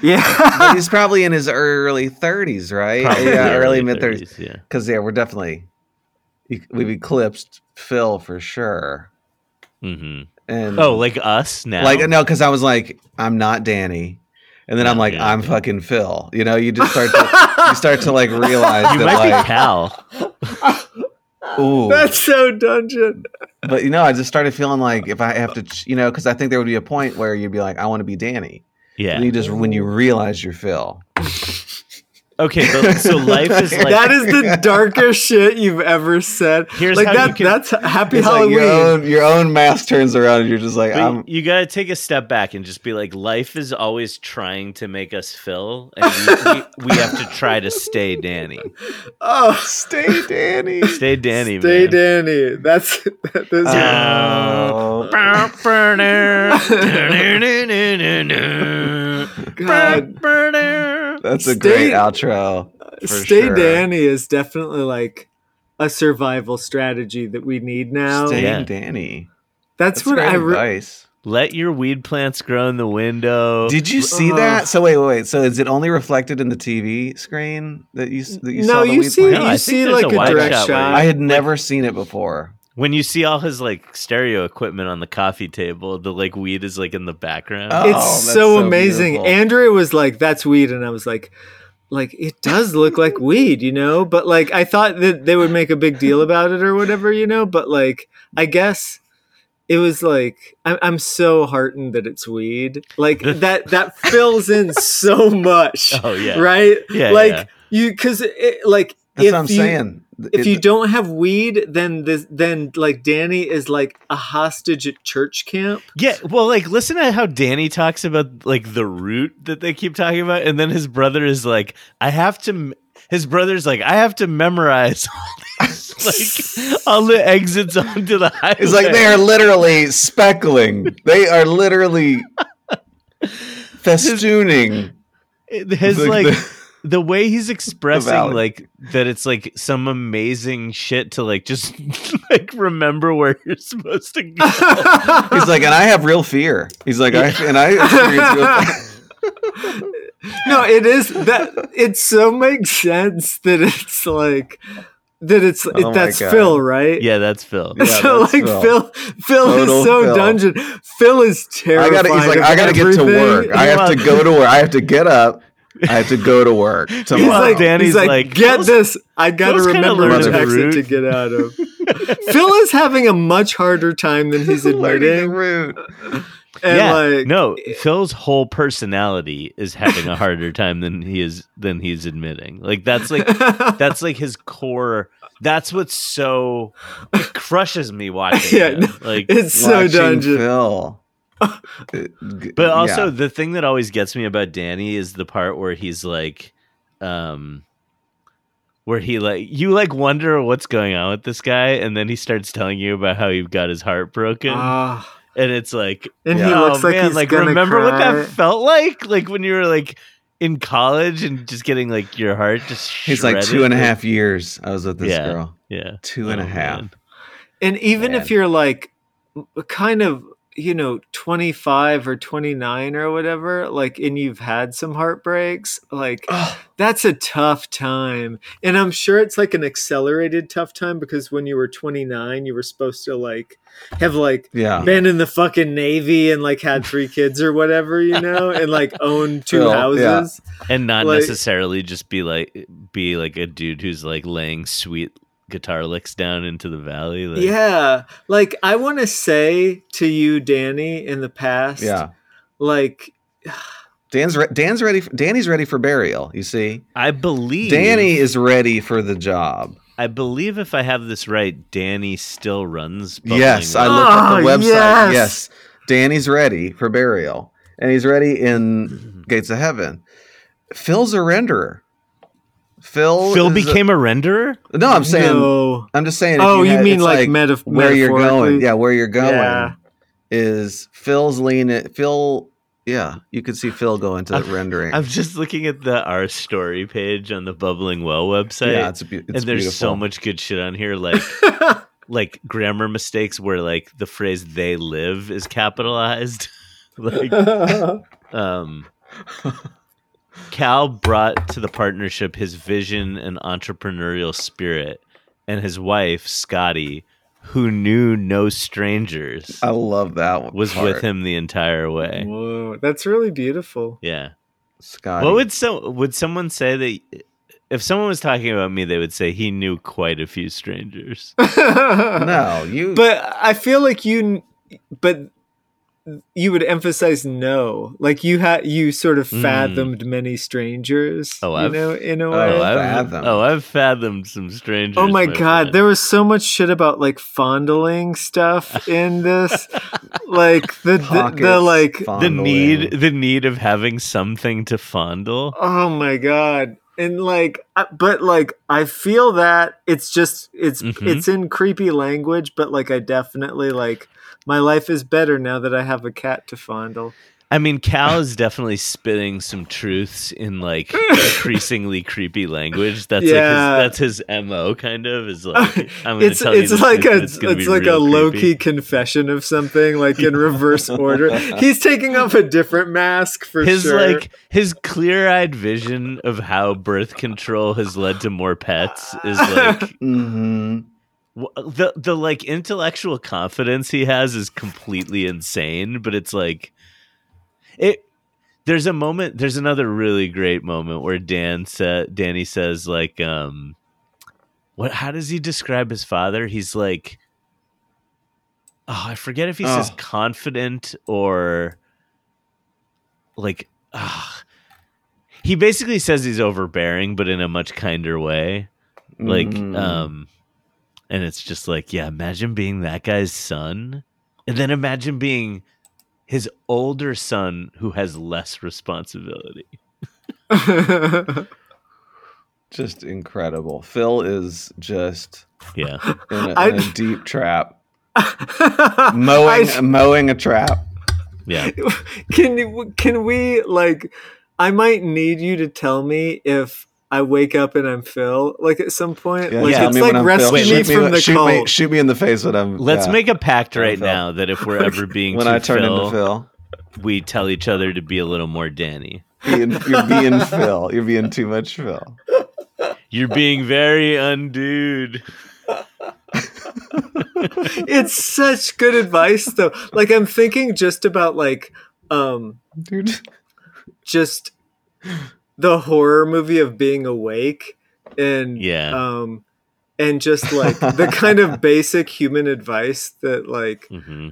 Yeah, but he's probably in his early thirties, right? Probably yeah, early, early mid thirties. Yeah, because yeah, we're definitely we've eclipsed Phil for sure. Mm-hmm. And oh, like us now? Like no, because I was like, I'm not Danny, and then not I'm like, Danny. I'm fucking Phil. You know, you just start to you start to like realize you that, might like, be Cal. Ooh, that's so dungeon. But you know, I just started feeling like if I have to, you know, because I think there would be a point where you'd be like, I want to be Danny. Yeah, you just when you realize you're Phil. Okay, but, so life is like that is the darkest shit you've ever said. Here's like how that, you can, that's happy Halloween. Like your, own, your own mask turns around, and you're just like, I'm... you gotta take a step back and just be like, life is always trying to make us Phil, and we, we, we have to try to stay Danny. Oh, stay Danny, stay Danny, stay man. Danny. That's that is. Oh. God. That's a stay, great outro. Stay sure. Danny is definitely like a survival strategy that we need now. Stay yeah. Danny. That's, That's what I re- advice. Let your weed plants grow in the window. Did you see uh, that? So wait, wait, wait. So is it only reflected in the T V screen that you that you no, saw the you weed see, plant? No, you see like a, a direct shot. shot. I had never like, seen it before. When you see all his like stereo equipment on the coffee table, the like weed is like in the background. Oh, it's so, so amazing. Beautiful. Andrea was like, "That's weed," and I was like, "Like it does look like weed, you know." But like, I thought that they would make a big deal about it or whatever, you know. But like, I guess it was like I'm, I'm so heartened that it's weed. Like that that fills in so much. Oh yeah, right. Yeah, like yeah. you because like that's if what I'm you, saying. If you don't have weed, then this, then like Danny is like a hostage at church camp. Yeah, well, like listen to how Danny talks about like the root that they keep talking about, and then his brother is like, "I have to." His brother's like, "I have to memorize all this, like all the exits onto the highway." It's like they are literally speckling. They are literally festooning. His, his like. like the- The way he's expressing, like, that it's, like, some amazing shit to, like, just, like, remember where you're supposed to go. He's like, and I have real fear. He's like, I, and I experience real fear. No, it is, that, it so makes sense that it's, like... That it's it, oh that's God. Phil, right? Yeah, that's Phil. Yeah, so that's like Phil, Phil, Phil Total is so Phil. Dungeon. Phil is terrified. I gotta, he's like, I gotta everything. Get to work. I have to go to work. I have to get up. I have to go to work tomorrow. He's like, Danny's he's like, like get this. I got to remember an exit to get out of. Phil is having a much harder time than he's admitting. Root. And yeah, like, no, Phil's whole personality is having a harder time than he is than he's admitting. Like that's like that's like his core. That's what's so it crushes me watching. Yeah, him. Like it's so dungeon. Phil. But also yeah. the thing that always gets me about Danny is the part where he's like um where he like you like wonder what's going on with this guy, and then he starts telling you about how he got his heart broken uh, and it's like and yeah. he looks oh, like man, he's like gonna remember cry. What that felt like like when you were like in college and just getting like your heart just shredded. He's like two and a half years I was with this yeah, girl yeah two and oh, a half man. And even man. If you're like kind of you know, twenty-five or twenty-nine or whatever, like, and you've had some heartbreaks, like, ugh. That's a tough time. And I'm sure it's like an accelerated tough time because when you were twenty-nine, you were supposed to like have like yeah. been in the fucking Navy and like had three kids or whatever, you know, and like own two well, houses. Yeah. And not like, necessarily just be like, be like a dude who's like laying sweet guitar licks down into the valley like. Yeah like I want to say to you Danny in the past yeah like Dan's re- Dan's ready for, Danny's ready for burial you see I believe Danny is ready for the job I believe if I have this right Danny still runs yes I looked at the website yes. yes Danny's ready for burial and he's ready in Gates of Heaven Phil's a renderer Phil Phil became a, a renderer? No, I'm saying no. I'm just saying. If oh, you, had, you mean like, like metaf- where you're going? Yeah, where you're going yeah. is Phil's lean. Phil, yeah, you could see Phil go into the rendering. I'm just looking at the our story page on the Bubbling Well website. Yeah, it's, a be- it's and there's beautiful. So much good shit on here, like like grammar mistakes where like the phrase "they live" is capitalized. like, um. Cal brought to the partnership his vision and entrepreneurial spirit, and his wife, Scotty, who knew no strangers. I love that one. Was part. With him the entire way. Whoa, that's really beautiful. Yeah. Scotty. What would so would someone say that if someone was talking about me, they would say he knew quite a few strangers. No, you But I feel like you but you would emphasize no, like you had you sort of fathomed mm. many strangers. Oh, I've, you know, in a way. Oh, I've, oh, I've fathomed some strangers. Oh my, my god, friend. There was so much shit about like fondling stuff in this, like the the, the like fondling. the need the need of having something to fondle. Oh my god, and like, but like, I feel that it's just it's mm-hmm. it's in creepy language, but like, I definitely like. My life is better now that I have a cat to fondle. I mean, Cal is definitely spitting some truths in like increasingly creepy language. That's yeah. like his, that's his M O kind of is like I'm gonna it's tell it's you like a it's, it's like a low key confession of something like in reverse order. He's taking off a different mask for his, sure. His like his clear eyed vision of how birth control has led to more pets is like. mm-hmm. The the like intellectual confidence he has is completely insane, but it's like it. There's a moment. There's another really great moment where Dan sa- Danny says like, um, "What? How does he describe his father?" He's like, "Oh, I forget if he oh. says confident or like." Uh, he basically says he's overbearing, but in a much kinder way. Like, mm. um. And it's just like, yeah, imagine being that guy's son. And then imagine being his older son who has less responsibility. Just incredible. Phil is just yeah. in, a, in I, a deep trap. mowing I, mowing a trap. Yeah. Can, can we, like, I might need you to tell me if I wake up and I'm Phil, like at some point. Yeah, like, yeah, it's like rescue Wait, me from me, the shoot cult. Me, shoot me in the face when I'm. Let's yeah, make a pact right now that if we're ever being when too I turn Phil, into Phil, we tell each other to be a little more Danny. Being, you're being Phil. You're being too much Phil. You're being very undude. It's such good advice, though. Like I'm thinking just about like, um, dude, just. The horror movie of being awake and yeah. um and just like the kind of basic human advice that like mm-hmm.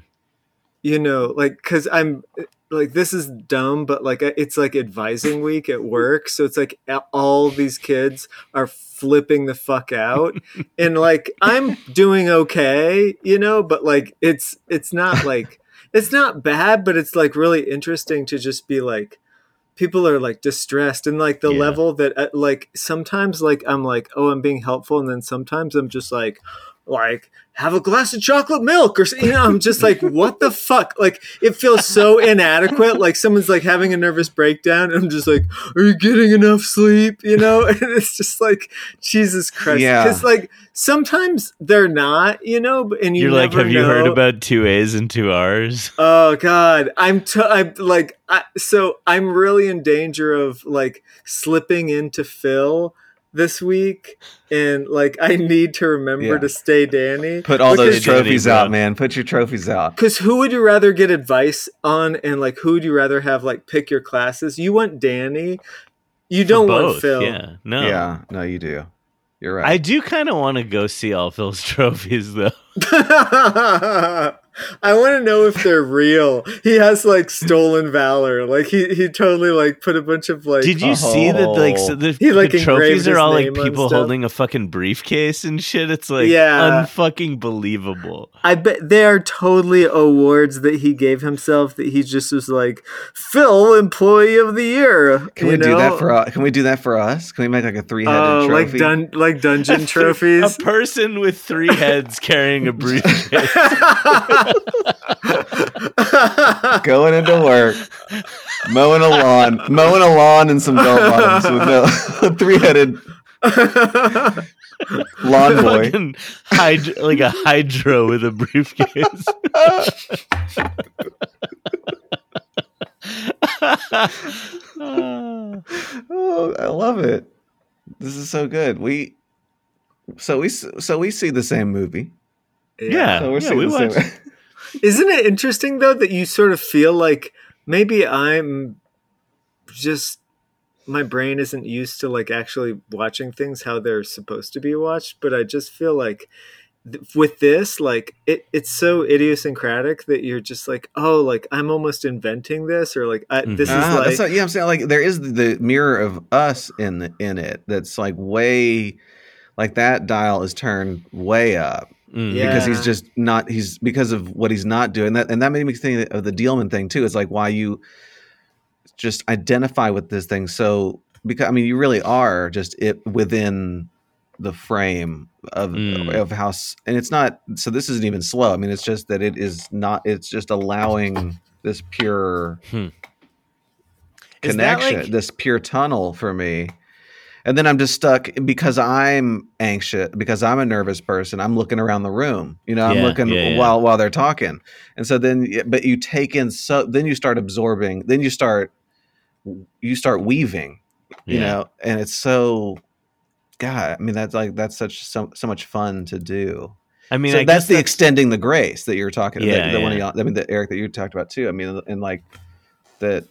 you know like because I'm like this is dumb but like it's like advising week at work, so it's like all these kids are flipping the fuck out and like I'm doing okay, you know, but like it's it's not like it's not bad, but it's like really interesting to just be like people are like distressed and like the yeah. level that uh, like sometimes like I'm like, oh, I'm being helpful. And then sometimes I'm just like, like have a glass of chocolate milk or, you know, I'm just like, what the fuck? Like it feels so inadequate. Like someone's like having a nervous breakdown. And I'm just like, are you getting enough sleep? You know? And it's just like, Jesus Christ. Yeah. Cause like sometimes they're not, you know, and you You're never like, have know. You heard about two A's and two R's? Oh God. I'm, t- I'm like, I, so I'm really in danger of like slipping into Phil this week, and like I need to remember yeah. to stay Danny. Put all because, those trophies Danny, out, God. Man. Put your trophies out. Because who would you rather get advice on, and like who would you rather have like pick your classes? You want Danny. You don't both, want Phil. Yeah, no. Yeah, no, you do. You're right. I do kind of want to go see all Phil's trophies though. I want to know if they're real. He has like stolen valor. Like he, he totally like put a bunch of like. Did you oh. see that? Like so the, he, like, the trophies are all like people holding a fucking briefcase and shit. It's like yeah. unfucking believable. I bet they are totally awards that he gave himself. That he just was like Phil Employee of the Year. Can we know? do that for? Can we do that for us? Can we make like a three headed uh, trophy? Like dun- like dungeon trophies. A person with three heads carrying a briefcase. Going into work, mowing a lawn, mowing a lawn and some bell bottoms with a three-headed lawn boy, like, hyd- like a hydro with a briefcase. Oh, I love it! This is so good. We so we so we see the same movie. Yeah, so we're yeah, we watch. Isn't it interesting though that you sort of feel like maybe I'm just my brain isn't used to like actually watching things how they're supposed to be watched, but I just feel like th- with this like it it's so idiosyncratic that you're just like oh like I'm almost inventing this or like I, mm-hmm. this is ah, like that's what, yeah I'm saying like there is the mirror of us in the, in it that's like way like that dial is turned way up. Mm. Yeah. Because he's just not he's because of what he's not doing that and that made me think of the Dealman thing too. It's like why you just identify with this thing so because I mean you really are just it within the frame of mm. of how and it's not so this isn't even slow. I mean it's just that it is not it's just allowing this pure hmm. connection, like- this pure tunnel for me. And then I'm just stuck because I'm anxious, because I'm a nervous person. I'm looking around the room, you know, I'm yeah, looking yeah, yeah. while while they're talking. And so then, but you take in, so then you start absorbing, then you start, you start weaving, you yeah. know, and it's so, God, I mean, that's like, that's such, so, so much fun to do. I mean, so I that's the that's, extending the grace that you're talking about. Yeah, the, the yeah. one of y'all, I mean, the Eric that you talked about too. I mean, and like that.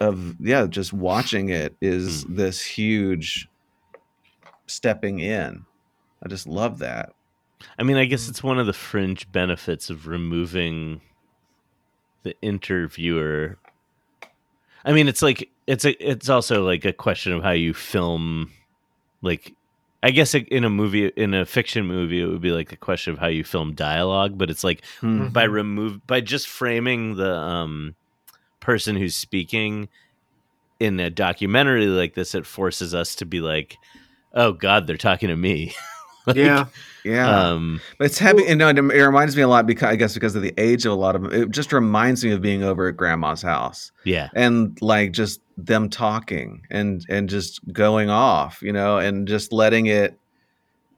Of yeah, just watching it is mm. this huge stepping in. I just love that. I mean, I guess it's one of the fringe benefits of removing the interviewer. I mean, it's like it's a it's also like a question of how you film. Like, I guess in a movie, in a fiction movie, it would be like a question of how you film dialogue. But it's like mm-hmm. by remove by just framing the. Um, person who's speaking in a documentary like this, it forces us to be like, oh God, they're talking to me. like, yeah. Yeah. Um, but it's heavy. And no, it reminds me a lot because I guess because of the age of a lot of them, it just reminds me of being over at grandma's house. Yeah. And like just them talking and, and just going off, you know, and just letting it,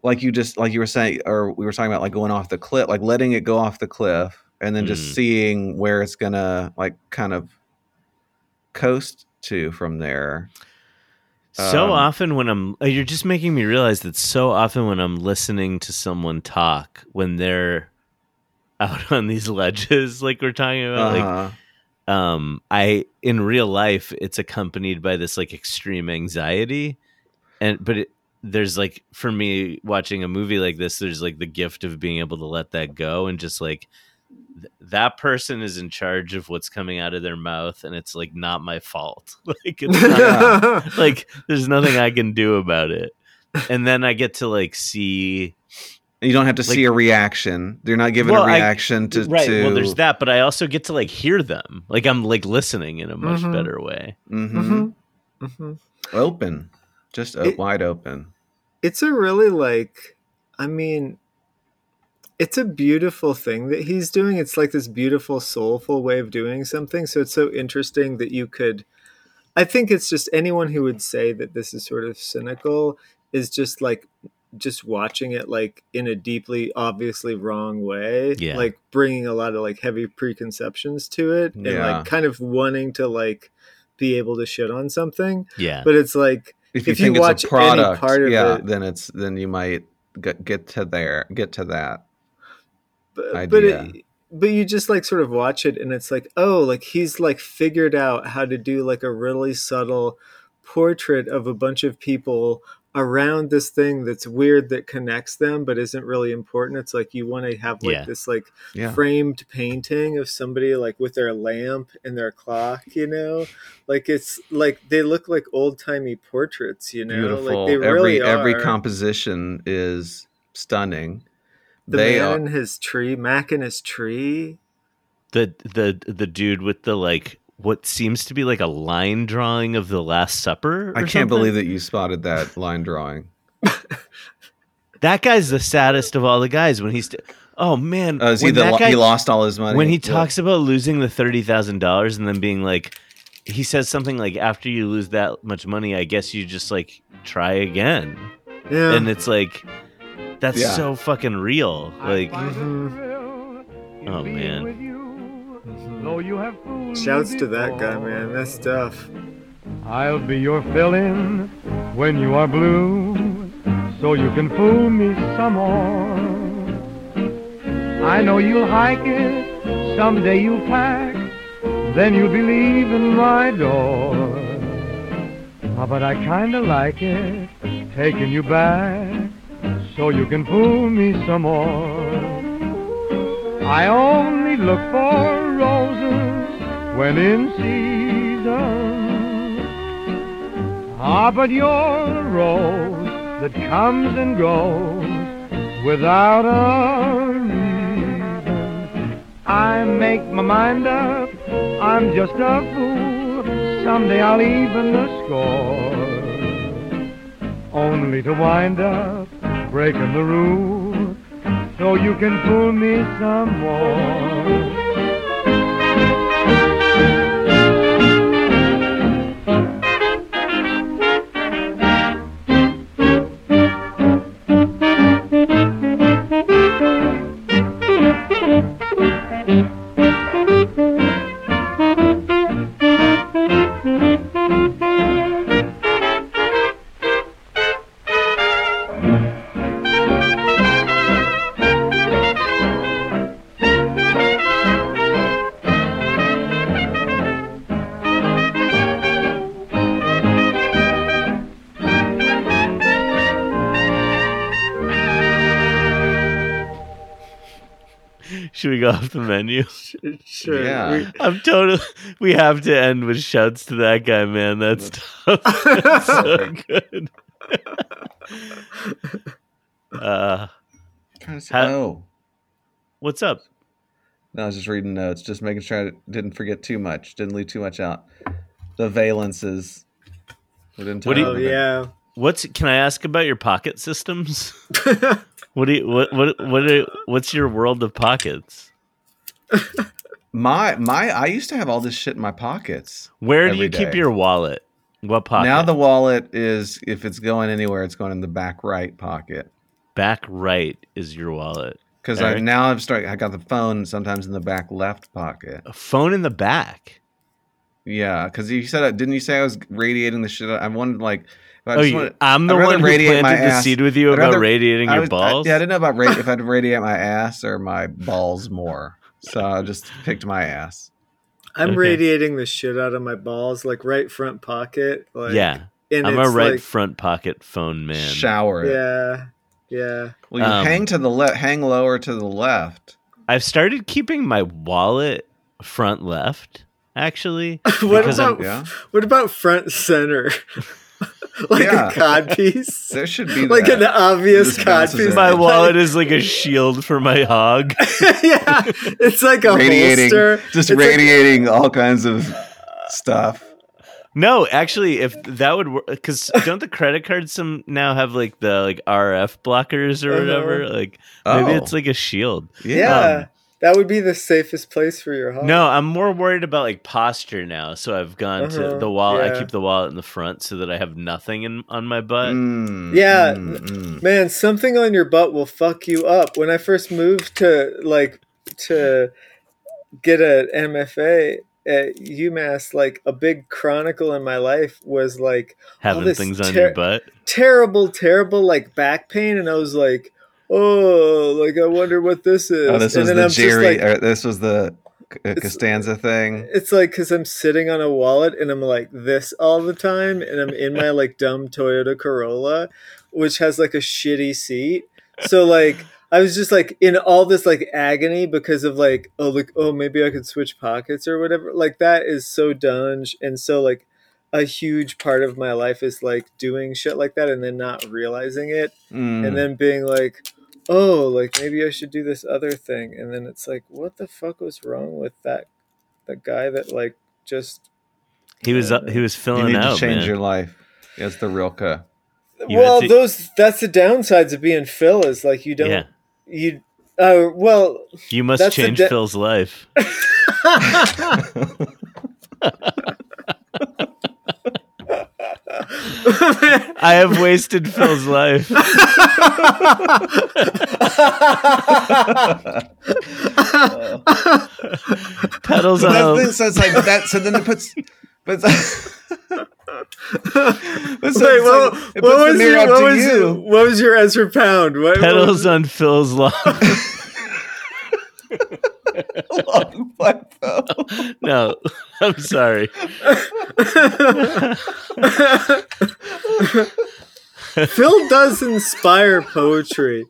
like you just, like you were saying, or we were talking about like going off the cliff, like letting it go off the cliff. And then just mm. seeing where it's going to like kind of coast to from there. So um, often when I'm, you're just making me realize that so often when I'm listening to someone talk, when they're out on these ledges, like we're talking about, uh-huh. like, um, I, in real life, it's accompanied by this like extreme anxiety. And, but it, there's like, for me watching a movie like this, there's like the gift of being able to let that go and just like, that person is in charge of what's coming out of their mouth and it's like not my fault. Like it's not, like there's nothing I can do about it. And then I get to like see you don't have to like, see a reaction. They're not giving well, a reaction I, to Right. To... Well, there's that, but I also get to like hear them. Like I'm like listening in a much mm-hmm. better way. Mm-hmm. Mm-hmm. Mm-hmm. Open. Just it, wide open. It's a really like I mean it's a beautiful thing that he's doing. It's like this beautiful, soulful way of doing something. So it's so interesting that you could, I think it's just anyone who would say that this is sort of cynical is just like, just watching it like in a deeply, obviously wrong way, yeah. like bringing a lot of like heavy preconceptions to it and yeah. like kind of wanting to like be able to shit on something. Yeah. But it's like, if you, if think you watch it's a product, any part of yeah, it, then it's, then you might get, get to there, get to that. But but, it, but you just like sort of watch it and it's like, oh, like he's like figured out how to do like a really subtle portrait of a bunch of people around this thing that's weird that connects them but isn't really important. It's like you want to have like yeah. this like yeah. framed painting of somebody like with their lamp and their clock, you know, like it's like they look like old-timey portraits, you know. Beautiful. Like they every, really are. Every composition is stunning. The they man are... in his tree, Mac in his tree, the the the dude with the like what seems to be like a line drawing of the Last Supper. I can't something. believe that you spotted that line drawing. That guy's the saddest of all the guys when he's, t- oh man. Uh, is he, the, guy, he lost all his money. When he yeah. talks about losing the thirty thousand dollars and then being like, he says something like, after you lose that much money, I guess you just like try again. Yeah. And it's like, that's yeah. so fucking real. Like, mm-hmm. oh man. Though you have fooled Shouts to that guy, man. That's tough. I'll be your fill-in when you are blue, so you can fool me some more. I know you'll hike it, someday you'll pack, then you'll be leaving my door. Oh, but I kinda like it, taking you back, so you can fool me some more. I only look for roses when in season. Ah, but you're a rose that comes and goes without a reason. I make my mind up, I'm just a fool. Someday I'll even the score, only to wind up breaking the rule, so you can fool me some more. Should we go off the menu? Sure. Yeah. We, I'm totally. We have to end with shouts to that guy, man. That's tough. That's so good. uh, how, what's up? No, I was just reading notes, just making sure I didn't forget too much, didn't leave too much out. The valences. We didn't talk about. Oh yeah. What's? Can I ask about your pocket systems? What do you, what what what are, what's your world of pockets? my my I used to have all this shit in my pockets. Where do you day. keep your wallet? What pocket? Now the wallet is, if it's going anywhere, it's going in the back right pocket. Back right is your wallet. Because I now I'm starting. I got the phone sometimes in the back left pocket. A phone in the back. Yeah, because you said didn't you say I was radiating the shit? I wanted like. Oh, you, wanted, I'm the one who planted the seed with you about rather, radiating your was, balls? I, yeah, I didn't know about ra- if I'd radiate my ass or my balls more. So I just picked my ass. I'm okay. radiating the shit out of my balls, like right front pocket. Like, yeah, I'm a right like, front pocket phone man. Shower it. Yeah, yeah. Well, you um, hang, to the le- hang lower to the left. I've started keeping my wallet front left, actually. what, about, yeah. what about front center? Like yeah. a codpiece. There should be like that. An obvious codpiece. My wallet is like a shield for my hog. Yeah, it's like a radiating, holster. Just it's radiating like, all kinds of stuff. No, actually, if that would work, because don't the credit cards some now have like the like R F blockers or uh-huh. whatever? Like maybe oh. it's like a shield. Yeah. Um, That would be the safest place for your home. No, I'm more worried about like posture now. So I've gone uh-huh, to the wallet. Yeah. I keep the wallet in the front so that I have nothing in, on my butt. Mm, yeah. Mm, man, something on your butt will fuck you up. When I first moved to like to get an M F A at UMass, like a big chronicle in my life was like having all this things on ter- your butt. Terrible, terrible like back pain, and I was like, oh, like I wonder what this is. Oh, this and was the Jerry. Like, this was the Costanza thing. It's like, because I'm sitting on a wallet and I'm like this all the time, and I'm in my like dumb Toyota Corolla, which has like a shitty seat. So like I was just like in all this like agony because of like, oh look, oh maybe I could switch pockets or whatever. Like that is so dunge, and so like a huge part of my life is like doing shit like that and then not realizing it, mm. and then being like, oh, like maybe I should do this other thing, and then it's like, what the fuck was wrong with that? The guy that like just he was uh, he was filling out. You need out, to change man. your life. It's the Rilke. You well, to... those that's the downsides of being Phil is like you don't yeah. you. Uh, well, you must change de- Phil's life. I have wasted Phil's life. uh, Pedals on. Then, so it's like that. So then it puts. But, but so Wait, so well, like, it what puts was the mirror your, up what to was you. It, what was your Ezra Pound? What, Pedals what on Phil's life. Long black though. No, I'm sorry. Phil does inspire poetry.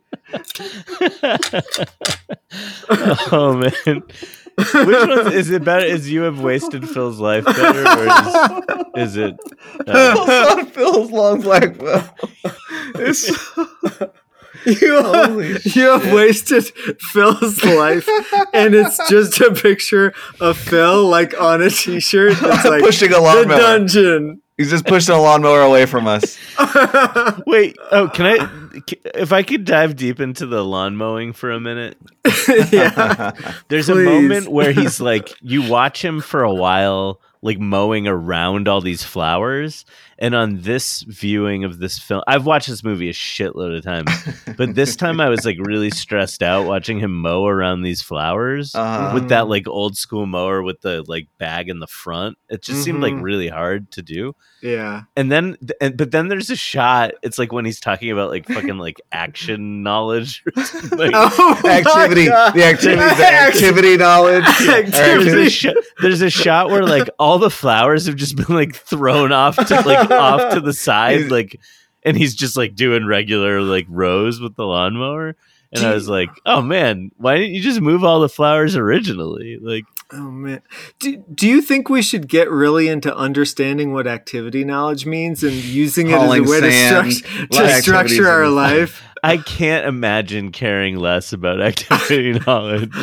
Oh man, which one is it better? Is you have wasted Phil's life better, or is, is it? Uh, Phil's long black though. It's. You have, you have wasted Phil's life, and it's just a picture of Phil like on a t-shirt that's like pushing a lawnmower. The dungeon. He's just pushing a lawnmower away from us. Wait, oh, can I? If I could dive deep into the lawn mowing for a minute. Yeah, there's please. a moment where he's like, you watch him for a while, like mowing around all these flowers. And on this viewing of this film, I've watched this movie a shitload of times, but this time I was like really stressed out watching him mow around these flowers um, with that like old school mower with the like bag in the front. It just mm-hmm. seemed like really hard to do. Yeah. And then, and, but then there's a shot. It's like when he's talking about like fucking like action knowledge. Like, oh activity. The activity, the activity knowledge. Activity. There's, a sh- there's a shot where like all the flowers have just been like thrown off to like, off to the side, like, and he's just like doing regular like rows with the lawnmower, and I was like, oh man, why didn't you just move all the flowers originally? Like, oh man, do, do you think we should get really into understanding what activity knowledge means and using it as a way sand, to, structure, to structure our life? I can't imagine caring less about activity knowledge.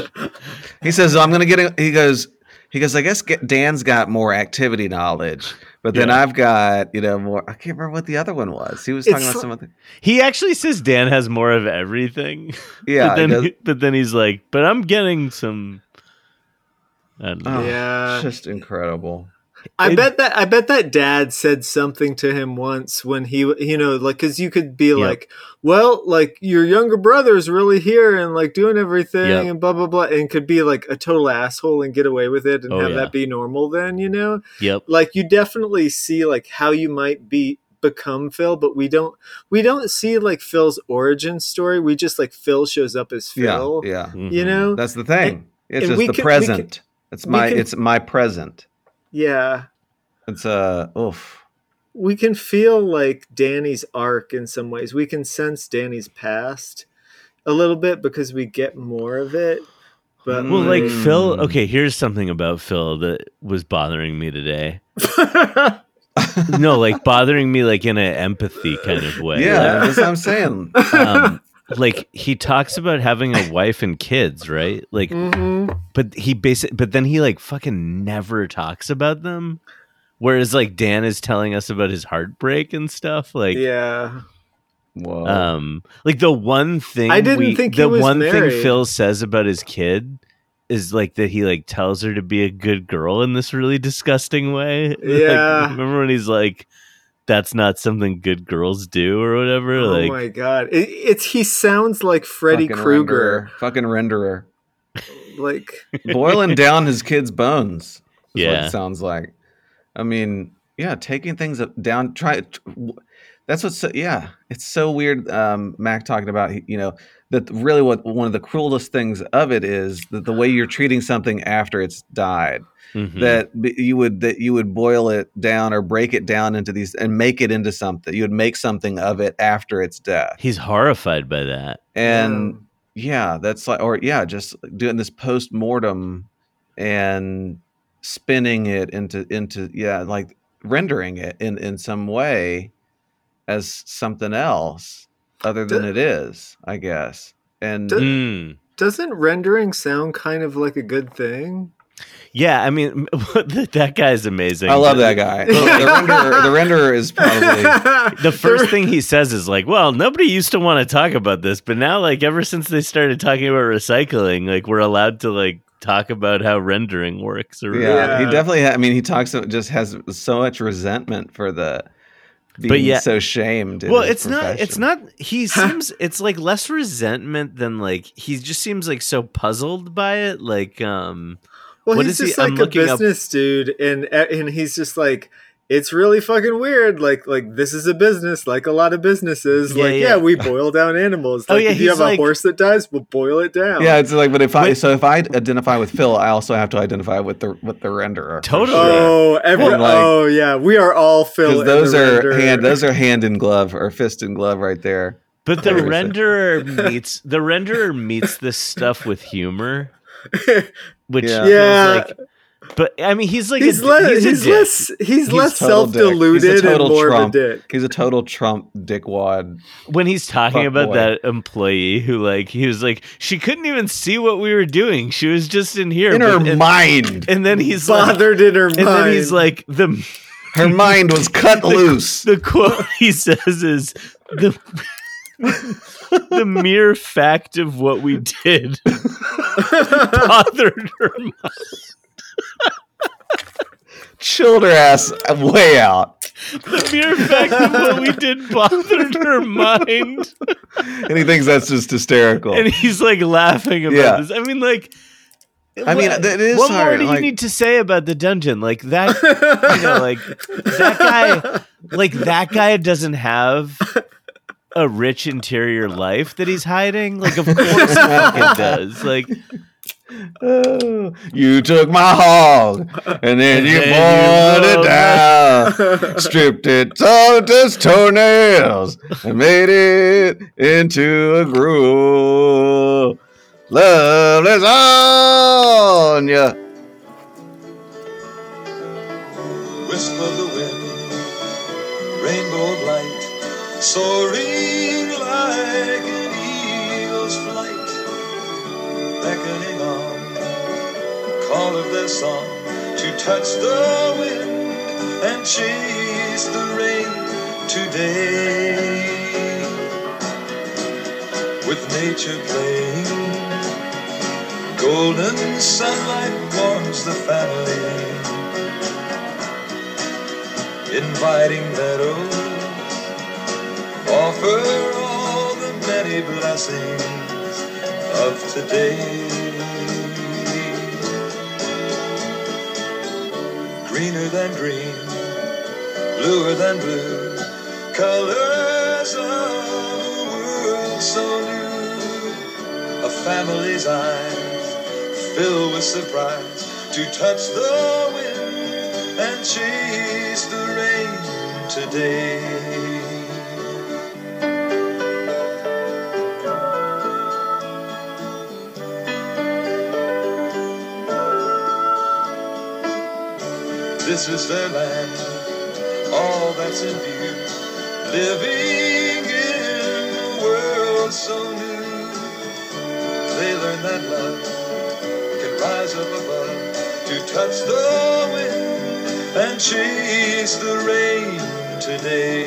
He says, I'm gonna get it. He goes, He goes, I guess Dan's got more activity knowledge, but then yeah. I've got, you know, more. I can't remember what the other one was. He was talking it's, about something. He actually says Dan has more of everything. Yeah. But then, he, but then he's like, but I'm getting some. I don't know. Oh, yeah. Just incredible. I it, bet that I bet that dad said something to him once when he, you know, like, cause you could be yep. like, well, like your younger brother's really here and like doing everything yep. and blah, blah, blah. And could be like a total asshole and get away with it and oh, have yeah. that be normal then, you know, yep. like you definitely see like how you might be become Phil, but we don't, we don't see like Phil's origin story. We just like Phil shows up as Phil, yeah, yeah. Mm-hmm. you know, that's the thing. And, it's and just the can, present. Can, it's my, can, it's my present. Yeah. It's uh oof. We can feel like Danny's arc in some ways. We can sense Danny's past a little bit because we get more of it. But well, like mm. Phil, okay, here's something about Phil that was bothering me today. No, like bothering me like in an empathy kind of way. Yeah, like, that's what I'm saying. Um Like he talks about having a wife and kids, right? Like, mm-hmm. but he basically, but then he like fucking never talks about them. Whereas like Dan is telling us about his heartbreak and stuff. Like, yeah, whoa. Um, like the one thing I didn't we, think the he was one married. thing Phil says about his kid is like that he like tells her to be a good girl in this really disgusting way. Yeah, like, remember when he's like, that's not something good girls do or whatever. Oh like, my God. It, it's, he sounds like Freddy Krueger. Renderer. Fucking renderer. Like boiling down his kids' bones. Is yeah. what it sounds like. I mean, yeah. Taking things down. Try That's what's so, yeah, it's so weird. Um, Mac talking about, you know, that really what one of the cruelest things of it is that the way you're treating something after it's died, mm-hmm. that you would that you would boil it down or break it down into these and make it into something. You would make something of it after its death. He's horrified by that, and yeah, yeah that's like, or yeah, just doing this post mortem and spinning it into into yeah, like rendering it in in some way as something else other than do, it is, I guess. And do, mm. doesn't rendering sound kind of like a good thing? Yeah, I mean, that guy's amazing. I love that guy. The, the, renderer, the renderer is probably... The first thing he says is like, well, nobody used to want to talk about this, but now, like, ever since they started talking about recycling, like, we're allowed to, like, talk about how rendering works. Or yeah, yeah, he definitely... I mean, he talks... just has so much resentment for the... Being but yeah, so shamed. Well, it's profession. not. It's not. He seems. It's like less resentment than like he just seems like so puzzled by it. Like, um, well, what he's is just he? like I'm a business up... dude, and and he's just like, it's really fucking weird. Like, like this is a business, like a lot of businesses. Yeah, like, yeah. yeah, we boil down animals. Like, oh yeah, if you have like... a horse that dies, we'll boil it down. Yeah, it's like, but if I Wait. so if I identify with Phil, I also have to identify with the with the renderer. Totally. Oh, everyone. Like, oh yeah, we are all Phil. Those and the are renderer. hand. Those are hand in glove or fist in glove right there. But the renderer meets the renderer meets this stuff with humor, which yeah. yeah. Feels like, but I mean, he's like he's, a, le- he's, he's less he's, he's less self-deluded and more Trump. of a dick. He's a total Trump dickwad. When he's talking about boy. that employee who, like, he was like, she couldn't even see what we were doing. She was just in here in but, her and, mind. And then he's bothered like, in her and mind. And then he's like, the her mind was cut the, loose. The quote he says is the. The mere fact of what we did bothered her mind. Chilled her ass way out. The mere fact that what we did bothered her mind. And he thinks that's just hysterical. And he's like laughing about yeah. this. I mean, like, I mean, what, it is what hard, more do like, you need to say about the dungeon? Like that, you know, like that guy, like that guy doesn't have a rich interior life that he's hiding. Like, of course, it does. Like. Oh, you took my hog and then and you then boiled you it down, stripped it all to its toenails, and made it into a gruel. Love is on ya. Wisp of the wind, rainbow light, soaring like an eagle's flight, beckoning. All of their song to touch the wind and chase the rain today, with nature playing, golden sunlight warms the family, inviting meadows offer all the many blessings of today. Greener than green, bluer than blue, colors of a world so new. A family's eyes fill with surprise to touch the wind and chase the rain today. This is their land, all that's in view, living in a world so new. They learn that love can rise up above to touch the wind and chase the rain today.